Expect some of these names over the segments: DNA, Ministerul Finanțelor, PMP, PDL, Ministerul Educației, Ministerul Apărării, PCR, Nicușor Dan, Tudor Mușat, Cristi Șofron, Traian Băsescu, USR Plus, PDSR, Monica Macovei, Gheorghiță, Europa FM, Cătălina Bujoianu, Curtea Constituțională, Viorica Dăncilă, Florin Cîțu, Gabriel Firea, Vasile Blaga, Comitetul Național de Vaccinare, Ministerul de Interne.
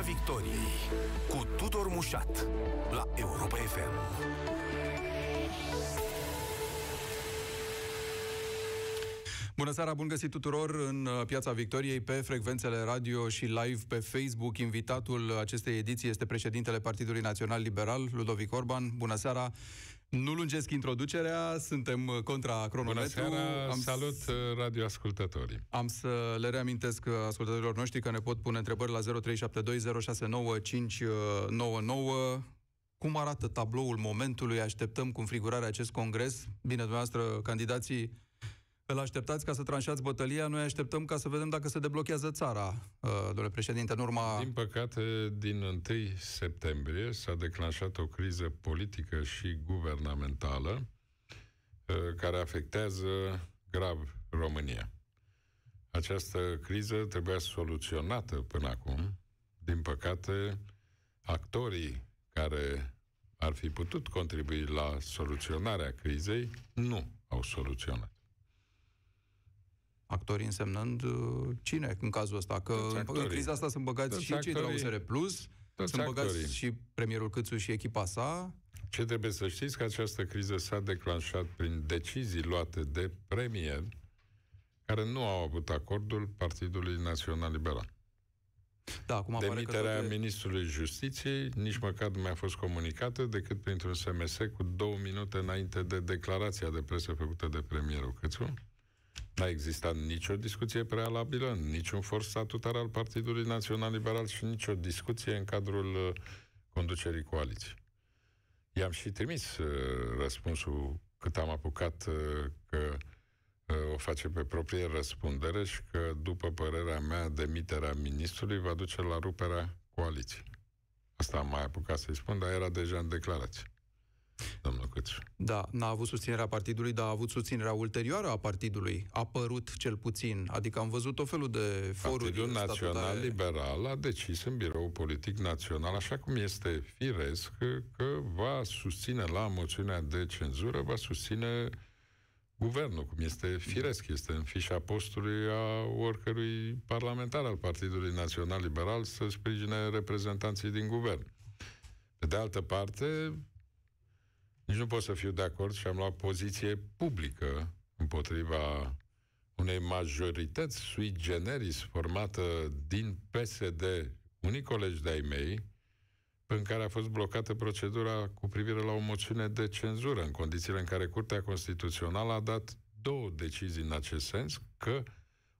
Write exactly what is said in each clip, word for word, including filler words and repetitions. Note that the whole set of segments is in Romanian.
Piața Victoriei cu Tudor Mușat la Europa F M. Bună seara, bun găsit tuturor în Piața Victoriei, pe frecvențele radio și live pe Facebook. Invitatul acestei ediții este președintele Partidului Național Liberal, Ludovic Orban. Bună seara! Nu lungesc introducerea, suntem contra cronometru. Bună seara, am salut radioascultătorii. Am să le reamintesc ascultătorilor noștri că ne pot pune întrebări la zero trei șapte doi zero șase nouă cinci nouă nouă. Cum arată tabloul momentului? Așteptăm cu înfrigurare acest congres. Bine, dumneavoastră, candidații, îl așteptați ca să tranșați bătălia, noi așteptăm ca să vedem dacă se deblochează țara, domnule președinte, în urma... Din păcate, din întâi septembrie s-a declanșat o criză politică și guvernamentală care afectează grav România. Această criză trebuia soluționată până acum. Din păcate, actorii care ar fi putut contribui la soluționarea crizei nu au soluționat. Actorii însemnând cine în cazul ăsta? Că în criza asta sunt băgați toți și actorii, cei de la U S R Plus, sunt băgați actorii și premierul Cîțu și echipa sa. Ce trebuie să știți că această criză s-a declanșat prin decizii luate de premier care nu au avut acordul Partidului Național Liberal. Da, acum Demiterea de... ministrului Justiției nici măcar nu mi-a fost comunicată decât printr-un S M S cu două minute înainte de declarația de presă făcută de premierul Cîțu. N-a existat nicio discuție prealabilă, niciun for statutar al Partidului Național Liberal și nicio discuție în cadrul conducerii coaliției. I-am și trimis uh, răspunsul cât am apucat uh, că uh, o face pe proprie răspundere și că, după părerea mea, demiterea ministrului va duce la ruperea coaliției. Asta am mai apucat să-i spun, dar era deja în declarație. Da, n-a avut susținerea partidului, dar a avut susținerea ulterioară a partidului, a apărut cel puțin, adică am văzut o felul de foruri. Partidul Național Liberal a decis în biroul politic național, așa cum este firesc, că va susține la moțiunea de cenzură, va susține guvernul, cum este firesc, este în fișa postului a oricărui parlamentar al Partidului Național Liberal să sprijine reprezentanții din guvern. Pe de altă parte, nici nu pot să fiu de acord și am luat poziție publică împotriva unei majorități sui generis formată din P S D, unii colegi de-ai mei, în care a fost blocată procedura cu privire la o moțiune de cenzură, în condițiile în care Curtea Constituțională a dat două decizii în acest sens, că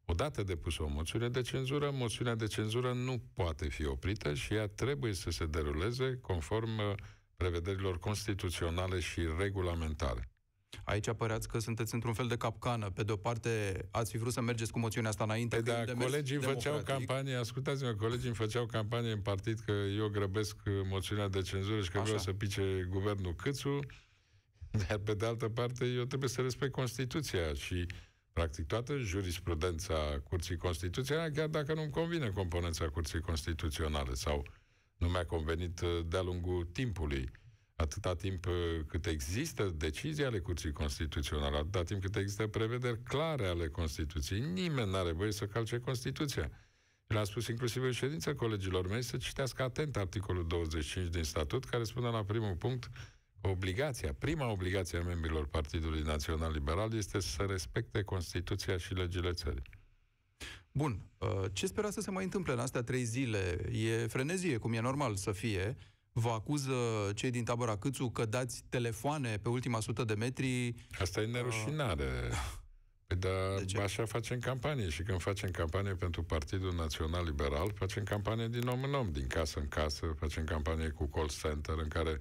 odată depusă o moțiune de cenzură, moțiunea de cenzură nu poate fi oprită și ea trebuie să se deruleze conform prevederilor constituționale și regulamentare. Aici apăreați că sunteți într-un fel de capcană. Pe de-o parte, ați fi vrut să mergeți cu moțiunea asta înainte. Da, colegii făceau campanie, ascultați-mă, colegii îmi făceau campanie în partid că eu grăbesc moțiunea de cenzură și că așa vreau să pice guvernul Cîțu, dar pe de altă parte eu trebuie să respect Constituția și practic toată jurisprudența Curții Constituționale, chiar dacă nu-mi convine componența Curții Constituționale sau nu mi-a convenit de-a lungul timpului. Atâta timp cât există decizii ale Curții Constituționale, atâta timp cât există prevederi clare ale Constituției, nimeni n-are voie să calce Constituția. Le-am spus inclusiv în ședință colegilor mei să citească atent articolul douăzeci și cinci din statut, care spune la primul punct obligația, prima obligație a membrilor Partidului Național Liberal este să respecte Constituția și legile țării. Bun. Ce spera să se mai întâmple în astea trei zile? E frenezie, cum e normal să fie. Vă acuză cei din tabăra Cîțu că dați telefoane pe ultima sută de metri. Asta e nerușinare. Păi, dar așa facem campanie. Și când facem campanie pentru Partidul Național Liberal, facem campanie din om în om, din casă în casă, facem campanie cu call center în care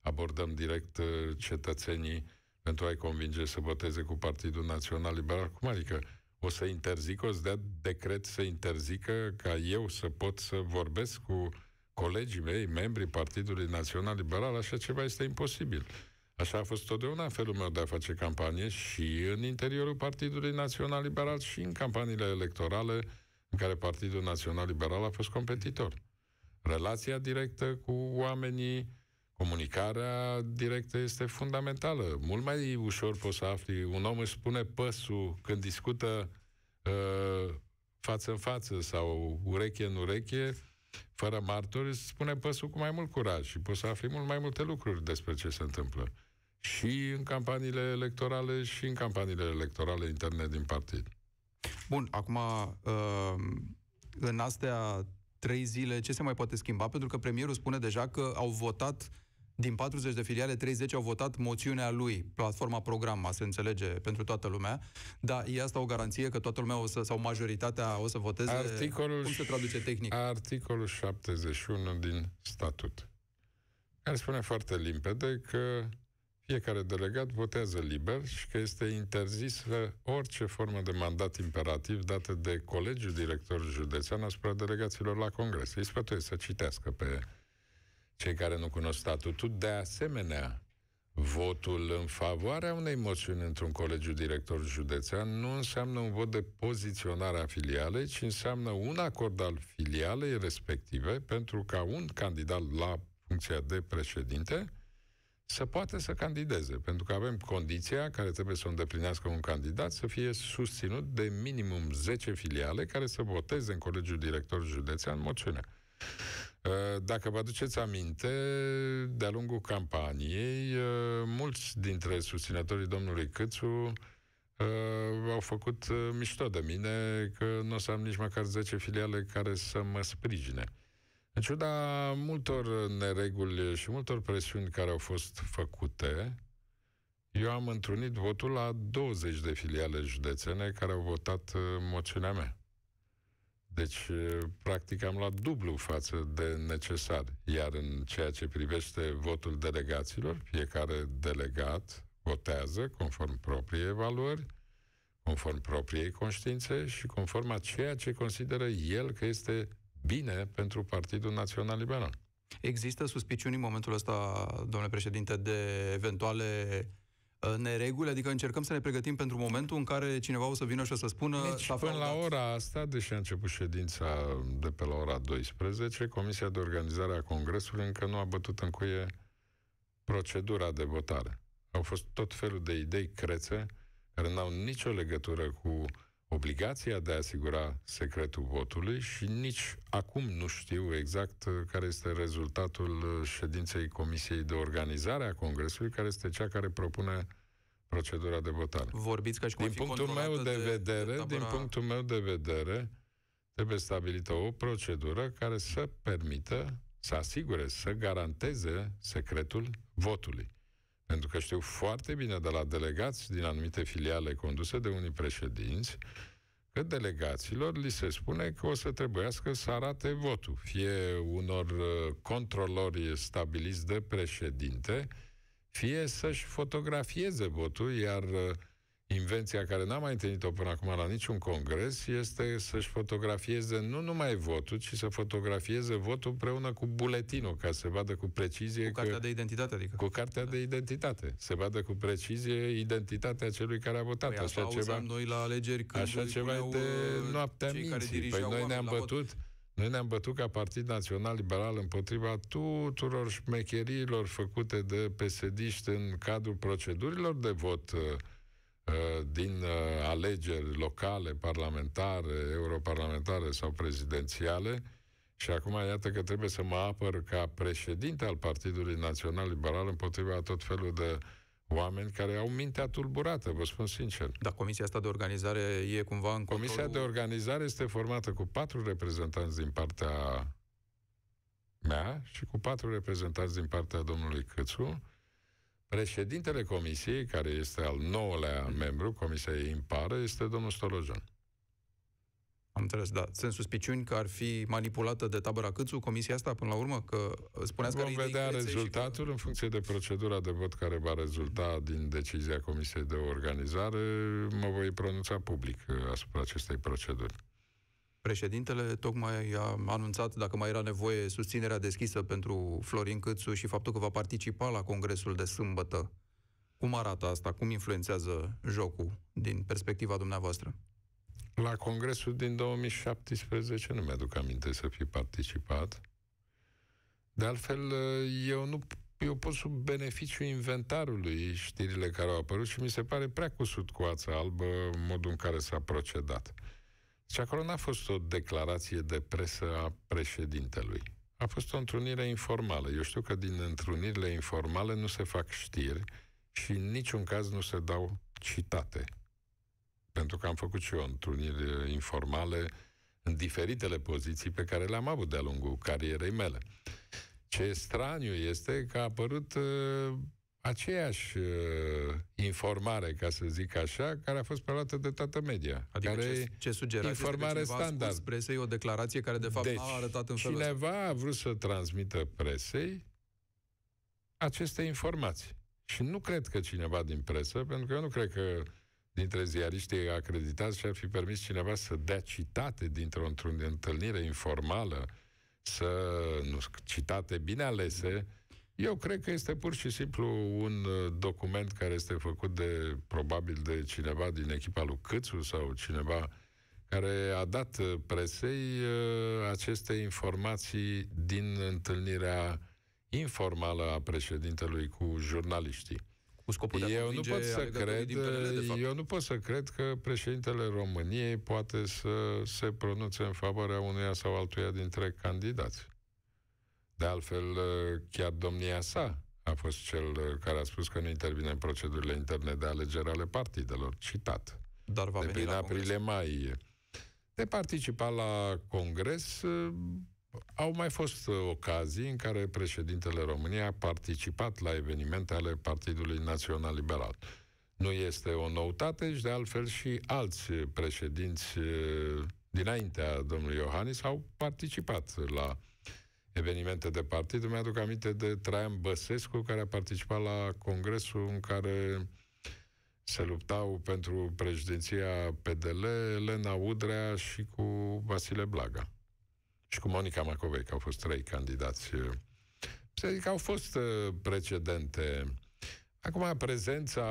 abordăm direct cetățenii pentru a-i convinge să voteze cu Partidul Național Liberal. Cum adică? O să interzic, o să dea decret să interzică ca eu să pot să vorbesc cu colegii mei, membrii Partidului Național Liberal? Așa ceva este imposibil. Așa a fost totdeauna felul meu de a face campanie și în interiorul Partidului Național Liberal și în campaniile electorale în care Partidul Național Liberal a fost competitor. Relația directă cu oamenii, comunicarea directă este fundamentală. Mult mai ușor poți să afli. Un om își spune păsul când discută uh, față în față sau ureche în ureche Fără martori îți spune păsul cu mai mult curaj și poți să afli mult mai multe lucruri despre ce se întâmplă. Și în campaniile electorale și în campaniile electorale interne din partid. Bun, acum în astea trei zile ce se mai poate schimba? Pentru că premierul spune deja că au votat din patruzeci de filiale, treizeci au votat moțiunea lui, platforma programa, se înțelege pentru toată lumea, dar e asta o garanție că toată lumea o să, sau majoritatea o să voteze? Articolul, cum se traduce tehnic? Articolul șaptezeci și unu din statut, care spune foarte limpede că fiecare delegat votează liber și că este interzisă orice formă de mandat imperativ dată de Colegiul Director Județean asupra delegaților la Congres. Îi sfătuiesc să citească pe cei care nu cunosc statutul. De asemenea, votul în favoarea unei moțiuni într-un Colegiu Director Județean nu înseamnă un vot de poziționare a filialei, ci înseamnă un acord al filialei respective pentru ca un candidat la funcția de președinte să poată să candideze, pentru că avem condiția care trebuie să o îndeplinească un candidat să fie susținut de minimum zece filiale care să voteze în Colegiul Director Județean moțiunea. Dacă vă aduceți aminte, de-a lungul campaniei, mulți dintre susținătorii domnului Cîțu au făcut mișto de mine că nu o să am nici măcar zece filiale care să mă sprijine. În ciuda multor nereguli și multor presiuni care au fost făcute, eu am întrunit votul la douăzeci de filiale județene care au votat moțiunea mea. Deci, practic, am luat dublu față de necesar. Iar în ceea ce privește votul delegaților, fiecare delegat votează conform propriei valori, conform propriei conștiințe și conform a ceea ce consideră el că este bine pentru Partidul Național Liberal. Există suspiciuni în momentul ăsta, domnule președinte, de eventuale nereguli? Adică încercăm să ne pregătim pentru momentul în care cineva o să vină și o să spună... Deci, până la ora asta, deși a început ședința de pe la ora douăsprezece, Comisia de Organizare a Congresului încă nu a bătut în cuie procedura de votare. Au fost tot felul de idei crețe care n-au nicio legătură cu obligația de a asigura secretul votului și nici acum nu știu exact care este rezultatul ședinței Comisiei de Organizare a Congresului, care este cea care propune procedura de votare. Vorbiți ca și cum din punctul meu de, de vedere, de tabăra... din punctul meu de vedere, trebuie stabilită o procedură care să permită, să asigure, să garanteze secretul votului. Pentru că știu foarte bine de la delegați din anumite filiale conduse de unii președinți că delegaților li se spune că o să trebuiască să arate votul, fie unor controlori stabiliți de președinte, fie să-și fotografieze votul, iar invenția care n-a mai întâlnit-o până acum la niciun congres este să-și fotografieze nu numai votul, ci să fotografieze votul împreună cu buletinul, ca să se vadă cu precizie... Cu cartea că... de identitate, adică. Cu cartea de identitate. Se vadă cu precizie identitatea celui care a votat. Păi așa ceva... noi la alegeri când așa ceva e de noaptea minții. Păi noi ne-am bătut... Noi ne-am bătut ca Partid Național Liberal împotriva tuturor șmecheriilor făcute de pesediști în cadrul procedurilor de vot din alegeri locale, parlamentare, europarlamentare sau prezidențiale și acum iată că trebuie să mă apăr ca președinte al Partidului Național Liberal împotriva tot felul de oameni care au mintea tulburată, vă spun sincer. Dar comisia asta de organizare e cumva în controlul... Comisia de organizare este formată cu patru reprezentanți din partea mea și cu patru reprezentanți din partea domnului Cîțu. Președintele comisiei, care este al nouălea membru, comisia ei impară, este domnul Stolojan. Am înțeles, da. Sunt suspiciuni că ar fi manipulată de tabăra Cîțu comisia asta până la urmă? Că spuneați vom că vedea rezultatul că... în funcție de procedura de vot care va rezulta din decizia comisiei de organizare. Mă voi pronunța public asupra acestei proceduri. Președintele tocmai a anunțat dacă mai era nevoie susținerea deschisă pentru Florin Cîțu și faptul că va participa la congresul de sâmbătă. Cum arată asta? Cum influențează jocul din perspectiva dumneavoastră? La congresul din două mii șaptesprezece nu mi-aduc aminte să fi participat. De altfel, eu nu... Eu pot sub beneficiu inventarului știrile care au apărut și mi se pare prea cusut cu ața albă modul în care s-a procedat. Și acolo n-a fost o declarație de presă a președintelui. A fost o întrunire informală. Eu știu că din întrunirile informale nu se fac știri și în niciun caz nu se dau citate. Pentru că am făcut și eu întruniri informale în diferitele poziții pe care le-am avut de-a lungul carierei mele. Ce straniu este că a apărut uh, aceeași uh, informare, ca să zic așa, care a fost preluată de toată media. Adică care ce, ce sugerați este că cineva standard. A spus presei o declarație care de fapt deci, a arătat în felul ăsta. Cineva a vrut să transmită presei aceste informații. Și nu cred că cineva din presă, pentru că eu nu cred că dintre ziariștii acreditați și-ar fi permis cineva să dea citate dintr-o întâlnire informală, să nu citate bine alese. Eu cred că este pur și simplu un document care este făcut de, probabil, de cineva din echipa lui Cîțu sau cineva care a dat presei uh, aceste informații din întâlnirea informală a președintelui cu jurnaliștii. Cu scopul de a eu nu pot să cred, P N L, eu nu pot să cred că președintele României poate să se pronunțe în favoarea unuia sau altuia dintre candidați. De altfel, chiar domnia sa a fost cel care a spus că nu intervine în procedurile interne de alegere ale partidelor, citat. Dar va veni la aprilie-mai. De participat la congres, au mai fost ocazii în care președintele României a participat la evenimente ale Partidului Național Liberal. Nu este o noutate și, de altfel, și alți președinți dinaintea domnului Iohannis au participat la evenimente de partid. Îmi aduc aminte de Traian Băsescu, care a participat la congresul în care se luptau pentru președinția P D L Elena Udrea și cu Vasile Blaga. Și cu Monica Macovei, că au fost trei candidați. Adică au fost precedente. Acum, prezența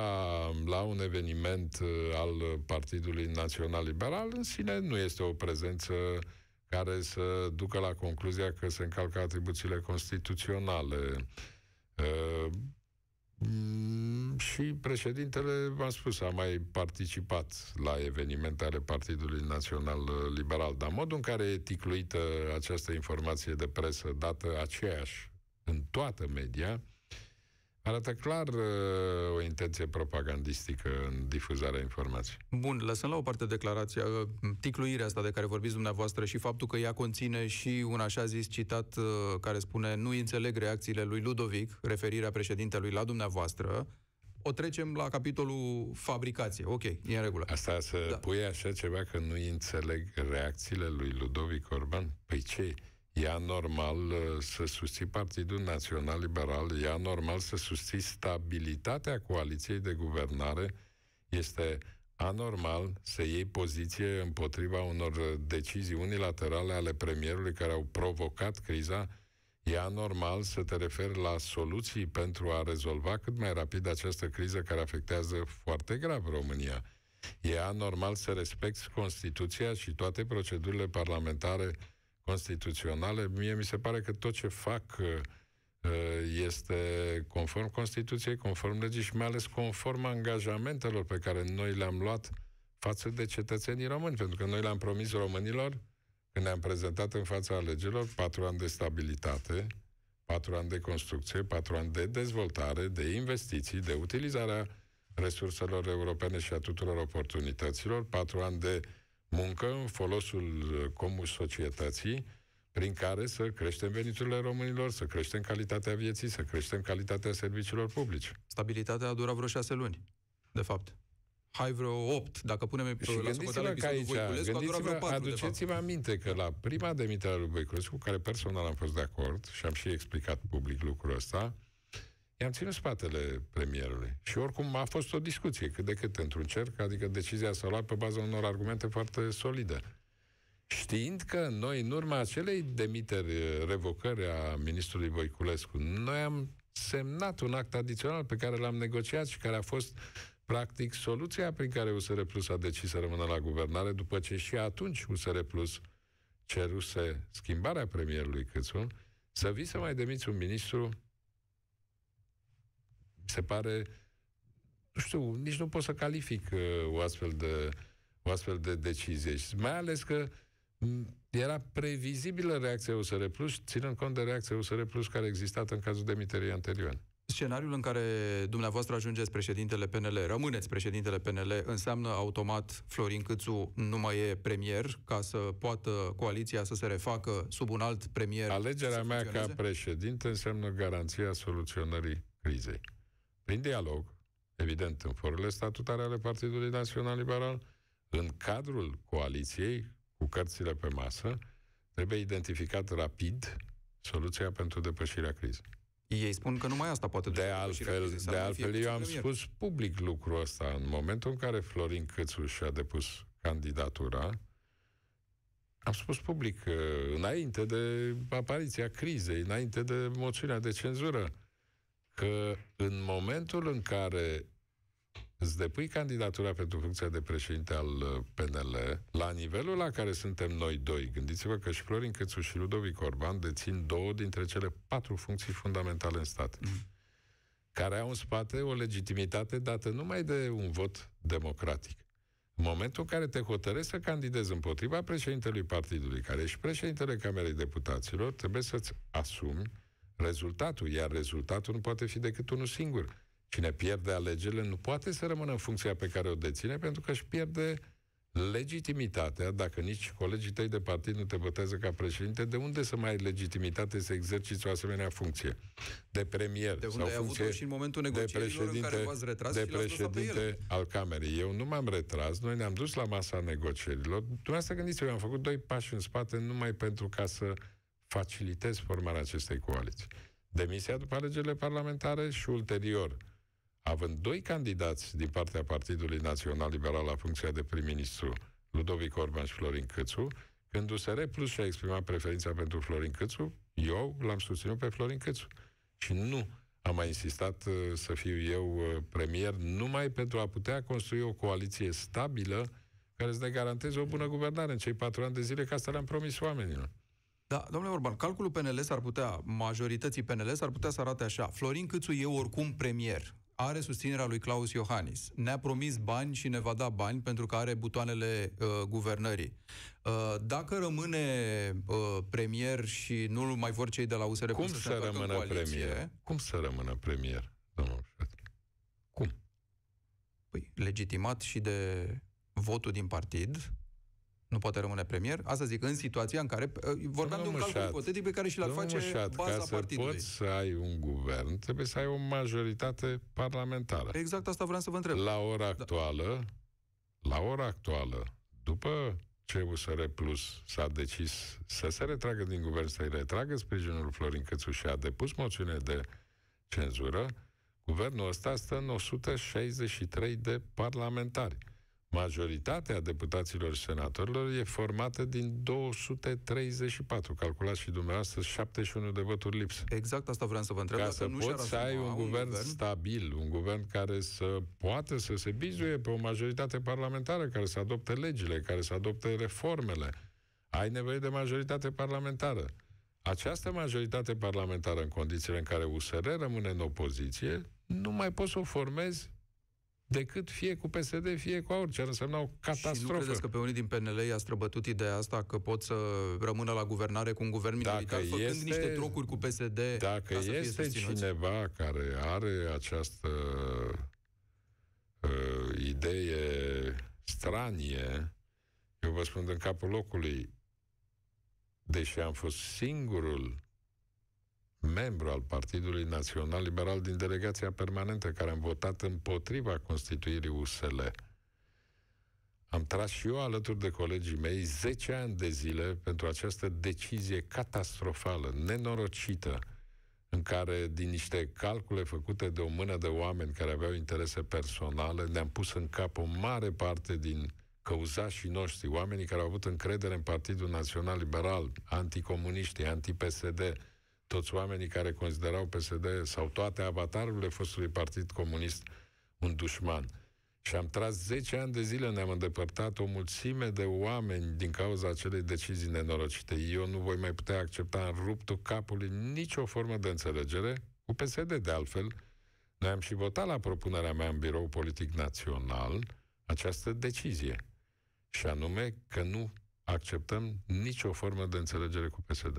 la un eveniment al Partidului Național Liberal în sine nu este o prezență care să ducă la concluzia că se încalcă atribuțiile constituționale. Uh, și președintele, v-am spus, a mai participat la evenimente ale Partidului Național Liberal. Dar modul în care e ticluită această informație de presă, dată aceeași în toată media, arată clar uh, o intenție propagandistică în difuzarea informației. Bun, lăsăm la o parte declarația, uh, ticluirea asta de care vorbiți dumneavoastră și faptul că ea conține și un așa zis citat uh, care spune nu înțeleg reacțiile lui Ludovic, referirea președintelui la dumneavoastră. O trecem la capitolul fabricație. Ok, e în regulă. Asta să da. Pui așa ceva că nu înțeleg reacțiile lui Ludovic Orban? Păi ce? E anormal să susții Partidul Național Liberal, e anormal să susții stabilitatea coaliției de guvernare, este anormal să iei poziție împotriva unor decizii unilaterale ale premierului care au provocat criza, e anormal să te referi la soluții pentru a rezolva cât mai rapid această criză care afectează foarte grav România. E anormal să respecti Constituția și toate procedurile parlamentare constituționale. Mie mi se pare că tot ce fac este conform Constituției, conform legii și mai ales conform angajamentelor pe care noi le-am luat față de cetățenii români, pentru că noi le-am promis românilor când ne-am prezentat în fața alegerilor patru ani de stabilitate, patru ani de construcție, patru ani de dezvoltare, de investiții, de utilizarea resurselor europene și a tuturor oportunităților, patru ani de muncă în folosul comun societății, prin care să creștem veniturile românilor, să creștem calitatea vieții, să creștem calitatea serviciilor publice. Stabilitatea a durat vreo șase luni, de fapt. Hai vreo opt, dacă punem și la socoteală episodul Voiculescu, a durat vreo patru, aduceți-vă aminte că la prima demitere a lui Voiculescu, cu care personal am fost de acord și am și explicat public lucrul ăsta, i-am ținut spatele premierului. Și oricum a fost o discuție, cât de cât într-un cerc, adică decizia s-a luat pe baza unor argumente foarte solide. Știind că noi, în urma acelei demiteri, revocări a ministrului Voiculescu, noi am semnat un act adițional pe care l-am negociat și care a fost, practic, soluția prin care U S R Plus a decis să rămână la guvernare, după ce și atunci U S R Plus ceruse schimbarea premierului Cîțu, să vii să mai demiți un ministru. Se pare, nu știu, nici nu pot să calific uh, o astfel de o astfel de decizie. Și mai ales că era previzibilă reacția U S R Plus, ținând cont de reacția U S R Plus care a existat în cazul demiterii anterioare. Scenariul în care dumneavoastră ajungeți președintele P N L, rămâneți președintele P N L, înseamnă automat Florin Cîțu nu mai e premier, ca să poată coaliția să se refacă sub un alt premier? Alegerea mea ca președinte înseamnă garanția soluționării crizei. Prin dialog, evident, în forurile statutare ale Partidului Național Liberal, în cadrul coaliției, cu cărțile pe masă, trebuie identificat rapid soluția pentru depășirea crizei. Ei spun că numai asta poate de altfel, de altfel eu am spus public lucrul ăsta. În momentul în care Florin Cîțu și-a depus candidatura, am spus public, înainte de apariția crizei, înainte de moțiunea de cenzură, că în momentul în care îți depui candidatura pentru funcția de președinte al P N L, la nivelul la care suntem noi doi, gândiți-vă că și Florin Cîțu și Ludovic Orban dețin două dintre cele patru funcții fundamentale în stat, mm. care au în spate o legitimitate dată numai de un vot democratic. În momentul în care te hotărăști să candidezi împotriva președintelui partidului, care e și președintele Camerei Deputaților, trebuie să-ți asumi rezultatul, iar rezultatul nu poate fi decât unul singur. Cine pierde alegerile nu poate să rămână în funcția pe care o deține, pentru că își pierde legitimitatea. Dacă nici colegii tăi de partid nu te votează ca președinte, de unde să mai ai legitimitate să exerciți o asemenea funcție? De premier de sau funcție și în momentul negocierilor de președinte, în care retras de și președinte al Camerei. Eu nu m-am retras, noi ne-am dus la masa negocierilor. Dumneavoastră gândiți-vă, eu am făcut doi pași în spate numai pentru ca să facilitez formarea acestei coaliții. Demisia după alegerile parlamentare și ulterior, având doi candidați din partea Partidului Național Liberal la funcția de prim-ministru, Ludovic Orban și Florin Cîțu, când U S R Plus și-a exprimat preferința pentru Florin Cîțu, eu l-am susținut pe Florin Cîțu. Și nu am mai insistat să fiu eu premier numai pentru a putea construi o coaliție stabilă care să ne garanteze o bună guvernare în cei patru ani de zile, că asta le-am promis oamenilor. Da, domnule Orban, calculul P N L s-ar putea, majorității P N L s-ar putea să arate așa. Florin Cîțu e oricum premier, are susținerea lui Klaus Iohannis, ne-a promis bani și ne va da bani pentru că are butoanele uh, guvernării. Uh, dacă rămâne uh, premier și nu mai vor cei de la U S R Cum să, să rămână premier? Cum să rămână premier, domnul Mușat? Cum? Păi, legitimat și de votul din partid... Nu poate rămâne premier, asta zic, în situația în care vorbeam de un calcul ipotetic pe care și l-ar face Mușat, baza ca să partidului. Poți să ai un guvern, trebuie să ai o majoritate parlamentară. Exact asta vreau să vă întreb. La ora actuală, da. La ora actuală, după ce U S R Plus s-a decis să se retragă din guvern, să-i retragă sprijinul Florin Cîțu și a depus moțiune de cenzură, guvernul ăsta stă în o sută șaizeci și trei de parlamentari. Majoritatea deputaților și senatorilor e formată din două sute treizeci și patru, calculați și dumneavoastră, șaptezeci și unu de voturi lipsă. Exact asta vreau să vă întreb. Ca să poți să ai un guvern stabil, un guvern care să poată să se bizuie pe o majoritate parlamentară, care să adopte legile, care să adopte reformele, ai nevoie de majoritate parlamentară. Această majoritate parlamentară, în condițiile în care U S R rămâne în opoziție, nu mai poți să o formezi decât fie cu P S D, fie cu orice. Ar însemna o catastrofă. Și nu credeți că pe unii din P N L i-a străbătut ideea asta că pot să rămână la guvernare cu un guvern militar, făcând este, niște trocuri cu P S D? Dacă este cineva care are această uh, idee stranie, eu vă spun în capul locului, deși am fost singurul membru al Partidului Național Liberal din delegația permanentă, care am votat împotriva constituirii U S L. Am tras și eu, alături de colegii mei, zece ani de zile pentru această decizie catastrofală, nenorocită, în care, din niște calcule făcute de o mână de oameni care aveau interese personale, ne-am pus în cap o mare parte din căuzașii noștri, oamenii care au avut încredere în Partidul Național Liberal, anticomuniștii, anti-P S D, toți oamenii care considerau P S D sau toate avatarurile fostului Partid Comunist un dușman. Și am tras zece ani de zile, ne-am îndepărtat o mulțime de oameni din cauza acelei decizii nenorocite. Eu nu voi mai putea accepta în ruptul capului nicio formă de înțelegere cu P S D. De altfel, noi am și votat la propunerea mea în Birou Politic Național această decizie. și anume că nu acceptăm nicio formă de înțelegere cu P S D.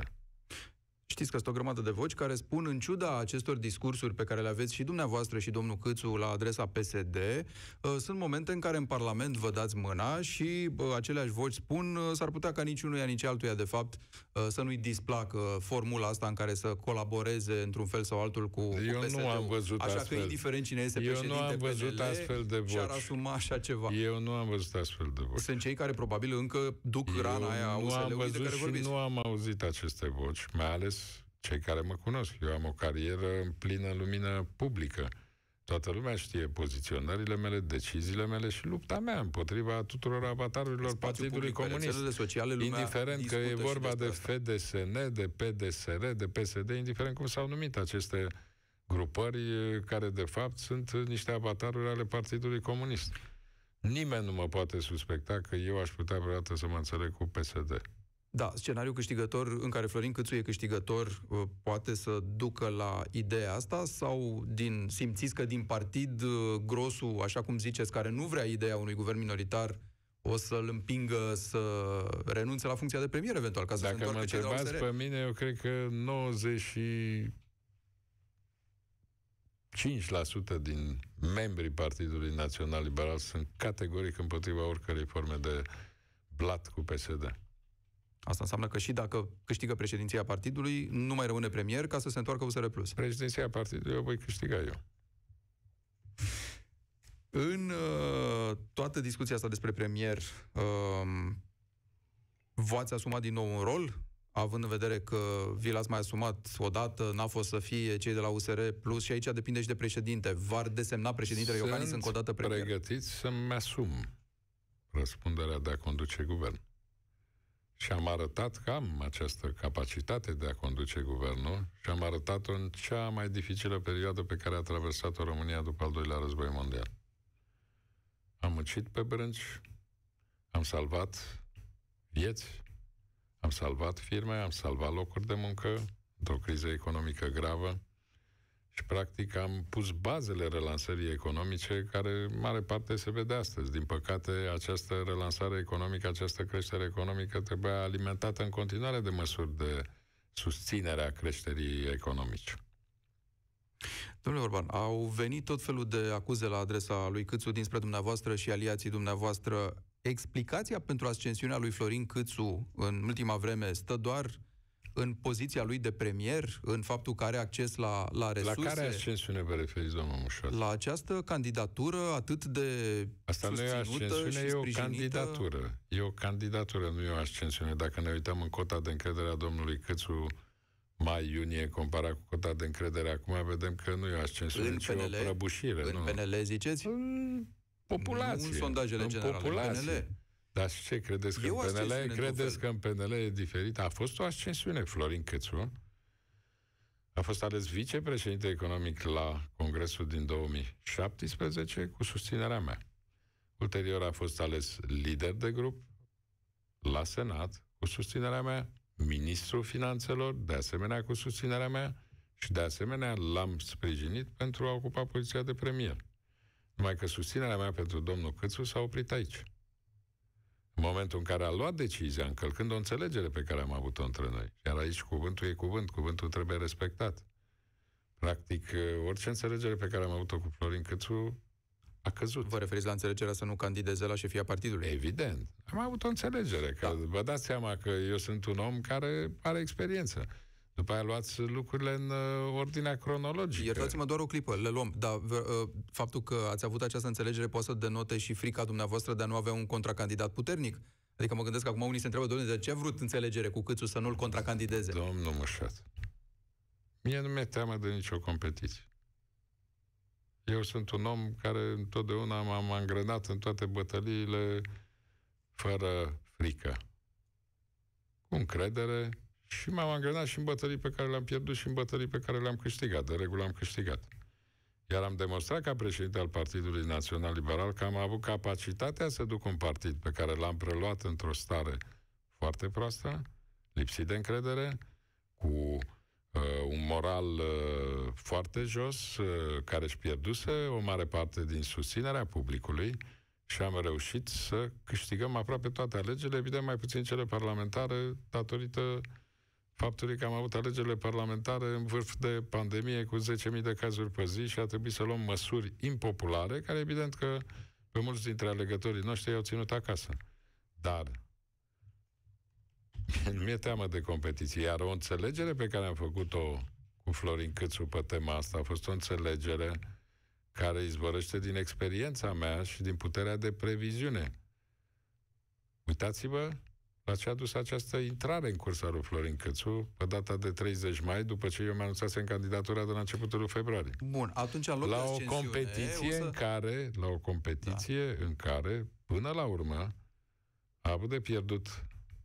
Știți că sunt o grămadă de voci care spun, în ciuda acestor discursuri pe care le aveți și dumneavoastră și domnul Cîțu la adresa P S D, uh, sunt momente în care în Parlament vă dați mâna și uh, aceleași voci spun uh, s-ar putea ca niciunuia, nici altuia, de fapt, uh, să nu-i displacă formula asta în care să colaboreze într-un fel sau altul cu, cu P S D-ul. Nu am văzut așa astfel. Că, indiferent cine este eu președinte, nu am văzut P D L, astfel de voci. Și-ar asuma așa ceva. Eu nu am văzut astfel de voci. Sunt cei care probabil încă duc eu rana aia U S L-ului de care vorbiți. Nu am auzit aceste voci, mai ales cei care mă cunosc. Eu am o carieră în plină lumină publică. Toată lumea știe poziționările mele, deciziile mele și lupta mea împotriva tuturor avatarurilor Partidului Comunist. Sociale, indiferent că e vorba de F D S N, de P D S R, de P S D, indiferent cum s-au numit aceste grupări, care de fapt sunt niște avataruri ale Partidului Comunist. Nimeni nu mă poate suspecta că eu aș putea vreodată să mă înțeleg cu P S D. Da, scenariul câștigător în care Florin Cîțu e câștigător poate să ducă la ideea asta, sau din, simțiți că din partid grosul, așa cum ziceți, care nu vrea ideea unui guvern minoritar, o să-l împingă să renunțe la funcția de premier eventual, ca să se întoarcă cei de la U S R? Dacă mă întrebați pe mine, eu cred că nouăzeci și cinci la sută din membrii Partidului Național Liberal sunt categoric împotriva oricărei forme de blat cu P S D. Asta înseamnă că și dacă câștigă președinția partidului, nu mai rămâne premier ca să se întoarcă U S R Plus. Președinția partidului o voi câștiga eu. În uh, toată discuția asta despre premier, uh, v-ați asumat din nou un rol? Având în vedere că vi l-ați mai asumat odată, n-a fost să fie cei de la U S R Plus și aici depinde și de președinte. V-ar desemna președintele Iohannis încă o dată premier? Sunt pregătiți să-mi asum răspunderea de a conduce guvern. Și am arătat că am această capacitate de a conduce guvernul și am arătat-o în cea mai dificilă perioadă pe care a traversat-o România după al doilea război mondial. Am muncit pe brânci, am salvat vieți, am salvat firme, am salvat locuri de muncă într-o criză economică gravă și, practic, am pus bazele relansării economice, care, în mare parte, se vede astăzi. Din păcate, această relansare economică, această creștere economică trebuia alimentată în continuare de măsuri de susținere a creșterii economice. Domnule Orban, au venit tot felul de acuze la adresa lui Cîțu dinspre dumneavoastră și aliații dumneavoastră. Explicația pentru ascensiunea lui Florin Cîțu în ultima vreme stă doar în poziția lui de premier, în faptul că are acces la, la resurse? La care ascensiune vă referiți, domnul Mușat? La această candidatură atât de asta susținută. Asta nu e ascensiune, e o candidatură. E o candidatură, nu e o ascensiune. Dacă ne uităm în cota de încredere a domnului Cîțu mai-iunie, comparat cu cota de încredere acum, vedem că nu e o ascensiune, în ci P N L, o prăbușire. În nu? P N L, ziceți? În populație. Nu în sondajele în generale, populație. În P N L. Dar și ce credeți că în P N L? Credeți că în P N L e diferit? A fost o ascensiune. Florin Cîțu a fost ales vicepreședinte economic la Congresul din două mii șaptesprezece cu susținerea mea. Ulterior a fost ales lider de grup la Senat cu susținerea mea, ministrul Finanțelor de asemenea cu susținerea mea și de asemenea l-am sprijinit pentru a ocupa poziția de premier. Numai că susținerea mea pentru domnul Cîțu s-a oprit aici. În momentul în care a luat decizia, încălcând o înțelegere pe care am avut-o între noi. Iar aici cuvântul e cuvânt, cuvântul trebuie respectat. Practic, orice înțelegere pe care am avut-o cu Florin Cîțu a căzut. Vă referiți la înțelegerea să nu candideze la șefia partidului? Evident. Am avut o înțelegere. Că da. Vă dați seama că eu sunt un om care are experiență. După aia luați lucrurile în uh, ordinea cronologică. Iertați-mă doar o clipă, le luăm. Dar uh, faptul că ați avut această înțelegere poate să denote și frica dumneavoastră de a nu avea un contracandidat puternic? Adică mă gândesc că acum unii se întreabă, domnule, de ce a vrut înțelegere cu Cîțu să nu-l contracandideze? Domnul Mușat, mie nu mi-e teamă de nicio competiție. Eu sunt un om care întotdeauna m-am angrenat în toate bătăliile fără frică. Cu încredere. Și m-am angrenat și în bătălii pe care le-am pierdut și în bătălii pe care le-am câștigat. De regulă am câștigat. Iar am demonstrat ca președinte al Partidului Național Liberal că am avut capacitatea să duc un partid pe care l-am preluat într-o stare foarte proastă, lipsit de încredere, cu uh, un moral uh, foarte jos, uh, care își pierduse o mare parte din susținerea publicului și am reușit să câștigăm aproape toate alegerile, evident mai puțin cele parlamentare, datorită faptului că am avut alegerile parlamentare în vârf de pandemie cu zece mii de cazuri pe zi și a trebuit să luăm măsuri impopulare, care evident că pe mulți dintre alegătorii noștri i-au ținut acasă. Dar mi-e teamă de competiție, iar o înțelegere pe care am făcut-o cu Florin Cîțu pe tema asta a fost o înțelegere care izvorăște din experiența mea și din puterea de previziune. Uitați-vă la ce a dus această intrare în cursa lui Florin Cîțu pe data de treizeci mai, după ce eu mi-am anunțat în candidatura de la începutul lui februarie. Bun, atunci la o competiție să... în care, la o competiție da. în care, până la urmă, a avut de pierdut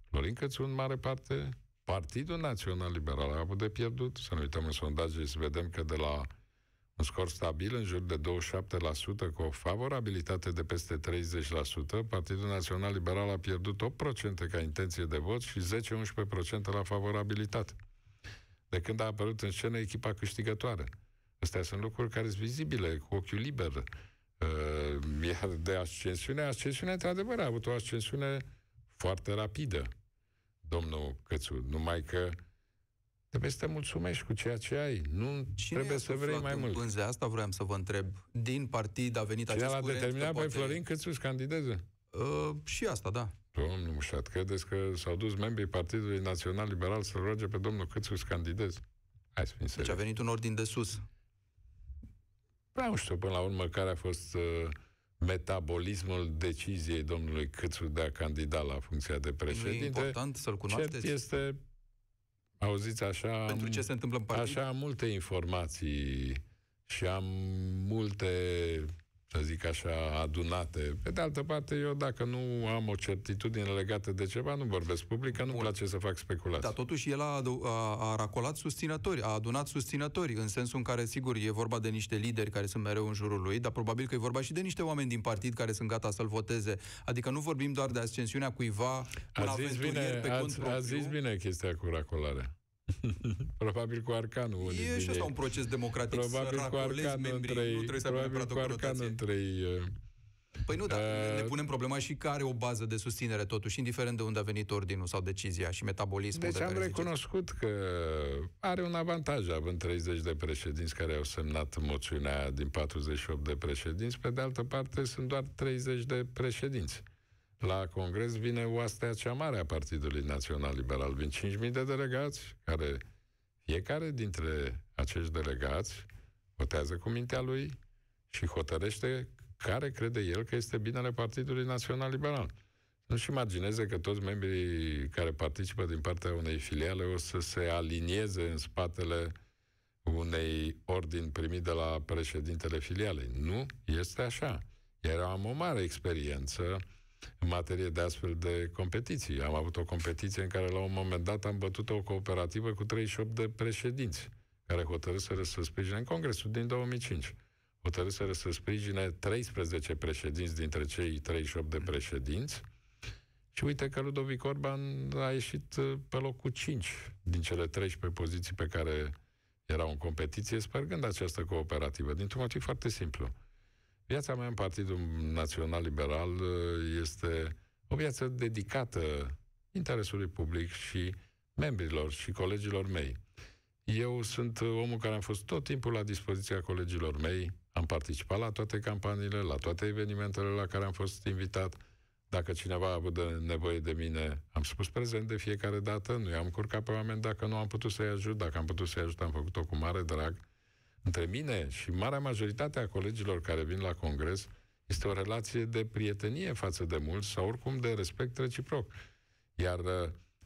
Florin Cîțu în mare parte, Partidul Național Liberal a avut de pierdut, să ne uităm în sondaje să vedem că de la un scor stabil, în jur de douăzeci și șapte la sută, cu o favorabilitate de peste treizeci la sută, Partidul Național Liberal a pierdut opt la sută ca intenție de vot și zece-unsprezece la sută la favorabilitate. De când a apărut în scenă echipa câștigătoare. Astea sunt lucruri care sunt vizibile, cu ochiul liber. Iar de ascensiune, ascensiunea, într-adevăr, a avut o ascensiune foarte rapidă, domnul Cîțu, numai că trebuie să te mulțumești cu ceea ce ai. Nu Cine trebuie să vrei mai mult. Cine a asta vreau să vă întreb. Din partid a venit Cine acest curent. Cine l-a determinat pe poate... Florin Cîțu să candideze? Uh, și asta, da. Domnul Mușat, credeți că s-au dus membrii Partidului Național Liberal să roage pe domnul Cîțu să candideze? Hai să fim serios. Deci a venit un ordin de sus. Prea nu știu până la urmă care a fost uh, metabolismul deciziei domnului Cîțu de a candida la funcția de președinte. E important să-l cunoașteți. Cert este... Auziți, așa, Pentru ce se întâmplă în partid? Așa am multe informații și am multe, să zic așa, adunate. Pe de altă parte, eu dacă nu am o certitudine legată de ceva, nu vorbesc public, că nu-mi place să fac speculații. Dar totuși el a, a, a racolat susținători, a adunat susținători, în sensul în care, sigur, e vorba de niște lideri care sunt mereu în jurul lui, dar probabil că e vorba și de niște oameni din partid care sunt gata să-l voteze. Adică nu vorbim doar de ascensiunea cuiva, un aventurier pe cont propriu. A zis bine chestia cu racolarea. Probabil cu arcanul. E și asta un proces democratic. Probabil să cu arcanul între ei. Păi nu, dar uh, ne punem problema și care o bază de susținere totuși, indiferent de unde a venit ordinul sau decizia și metabolismul. Deci de am recunoscut ziceți. că are un avantaj având treizeci de președinți care au semnat moțiunea din patruzeci și opt de președinți. Pe de altă parte sunt doar treizeci de președinți. La Congres vine oastea cea mare a Partidului Național Liberal. Vin cinci mii de delegați, care fiecare dintre acești delegați votează cu mintea lui și hotărăște care crede el că este binele Partidului Național Liberal. Nu-și imagineze că toți membrii care participă din partea unei filiale o să se alinieze în spatele unei ordini primit de la președintele filialei. Nu este așa. Iar am o mare experiență în materie de astfel de competiții. Am avut o competiție în care la un moment dat am bătut o cooperativă cu treizeci și opt de președinți care hotărâseră să sprijine în Congresul din două mii cinci. Hotărâseră să sprijine treisprezece președinți dintre cei treizeci și opt de președinți și uite că Ludovic Orban a ieșit pe locul cinci din cele treisprezece poziții pe care erau în competiție, spărgând această cooperativă, dintr-un motiv foarte simplu. Viața mea în Partidul Național Liberal este o viață dedicată interesului public și membrilor și colegilor mei. Eu sunt omul care am fost tot timpul la dispoziția colegilor mei, am participat la toate campaniile, la toate evenimentele la care am fost invitat. Dacă cineva a avut nevoie de mine, am spus prezent de fiecare dată, nu i-am curcat pe oameni dacă nu am putut să-i ajut, dacă am putut să-i ajut, am făcut-o cu mare drag. Între mine și marea majoritate a colegilor care vin la Congres este o relație de prietenie față de mulți sau oricum de respect reciproc. Iar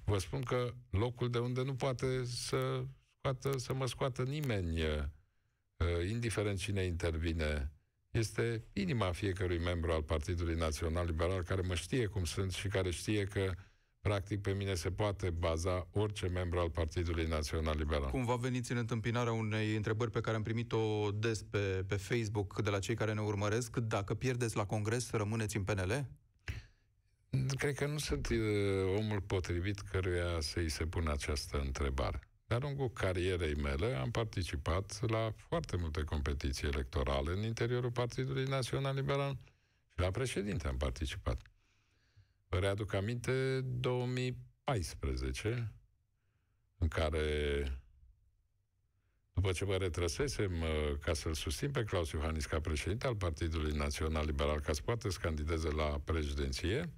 vă spun că locul de unde nu poate să, scoată, să mă scoată nimeni, indiferent cine intervine, este inima fiecărui membru al Partidului Național Liberal care mă știe cum sunt și care știe că practic pe mine se poate baza orice membru al Partidului Național Liberal. Cumva veniți în întâmpinarea unei întrebări pe care am primit-o des pe, pe Facebook de la cei care ne urmăresc. Dacă pierdeți la Congres, rămâneți în P N L? Cred că nu sunt uh, omul potrivit căruia să-i se pună această întrebare. Dar în lungul carierei mele am participat la foarte multe competiții electorale în interiorul Partidului Național Liberal. La președinte am participat. Vă readuc aminte două mii paisprezece, în care, după ce mă retrăsesem ca să-l susțin pe Klaus Iohannis ca președinte al Partidului Național Liberal, ca să poată să candideze la președinție,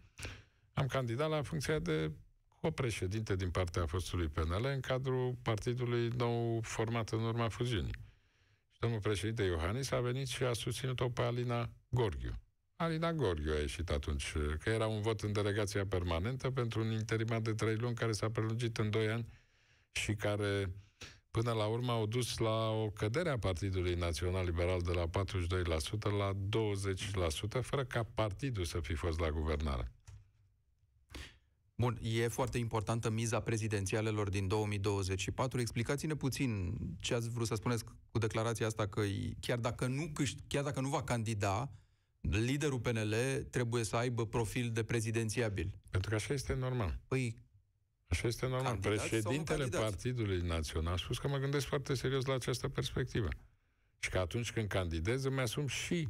am candidat la funcția de copreședinte din partea fostului P N L în cadrul partidului nou format în urma fuziunii. Și domnul președinte Iohannis a venit și a susținut-o pe Alina Gorghiu. Alina Gorghiu a ieșit atunci, că era un vot în delegația permanentă pentru un interimat de trei luni care s-a prelungit în doi ani și care, până la urmă, au dus la o cădere a Partidului Național Liberal de la patruzeci și doi la sută la douăzeci la sută, fără ca partidul să fi fost la guvernare. Bun, e foarte importantă miza prezidențialelor din două mii douăzeci și patru. Explicați-ne puțin ce ați vrut să spuneți cu declarația asta că chiar dacă nu câșt, chiar dacă nu va candida, liderul P N L trebuie să aibă profil de prezidențiabil. Pentru că așa este normal. Păi, așa este normal. Președintele Partidului Național a spus că mă gândesc foarte serios la această perspectivă. Și că atunci când candidez, îmi asum și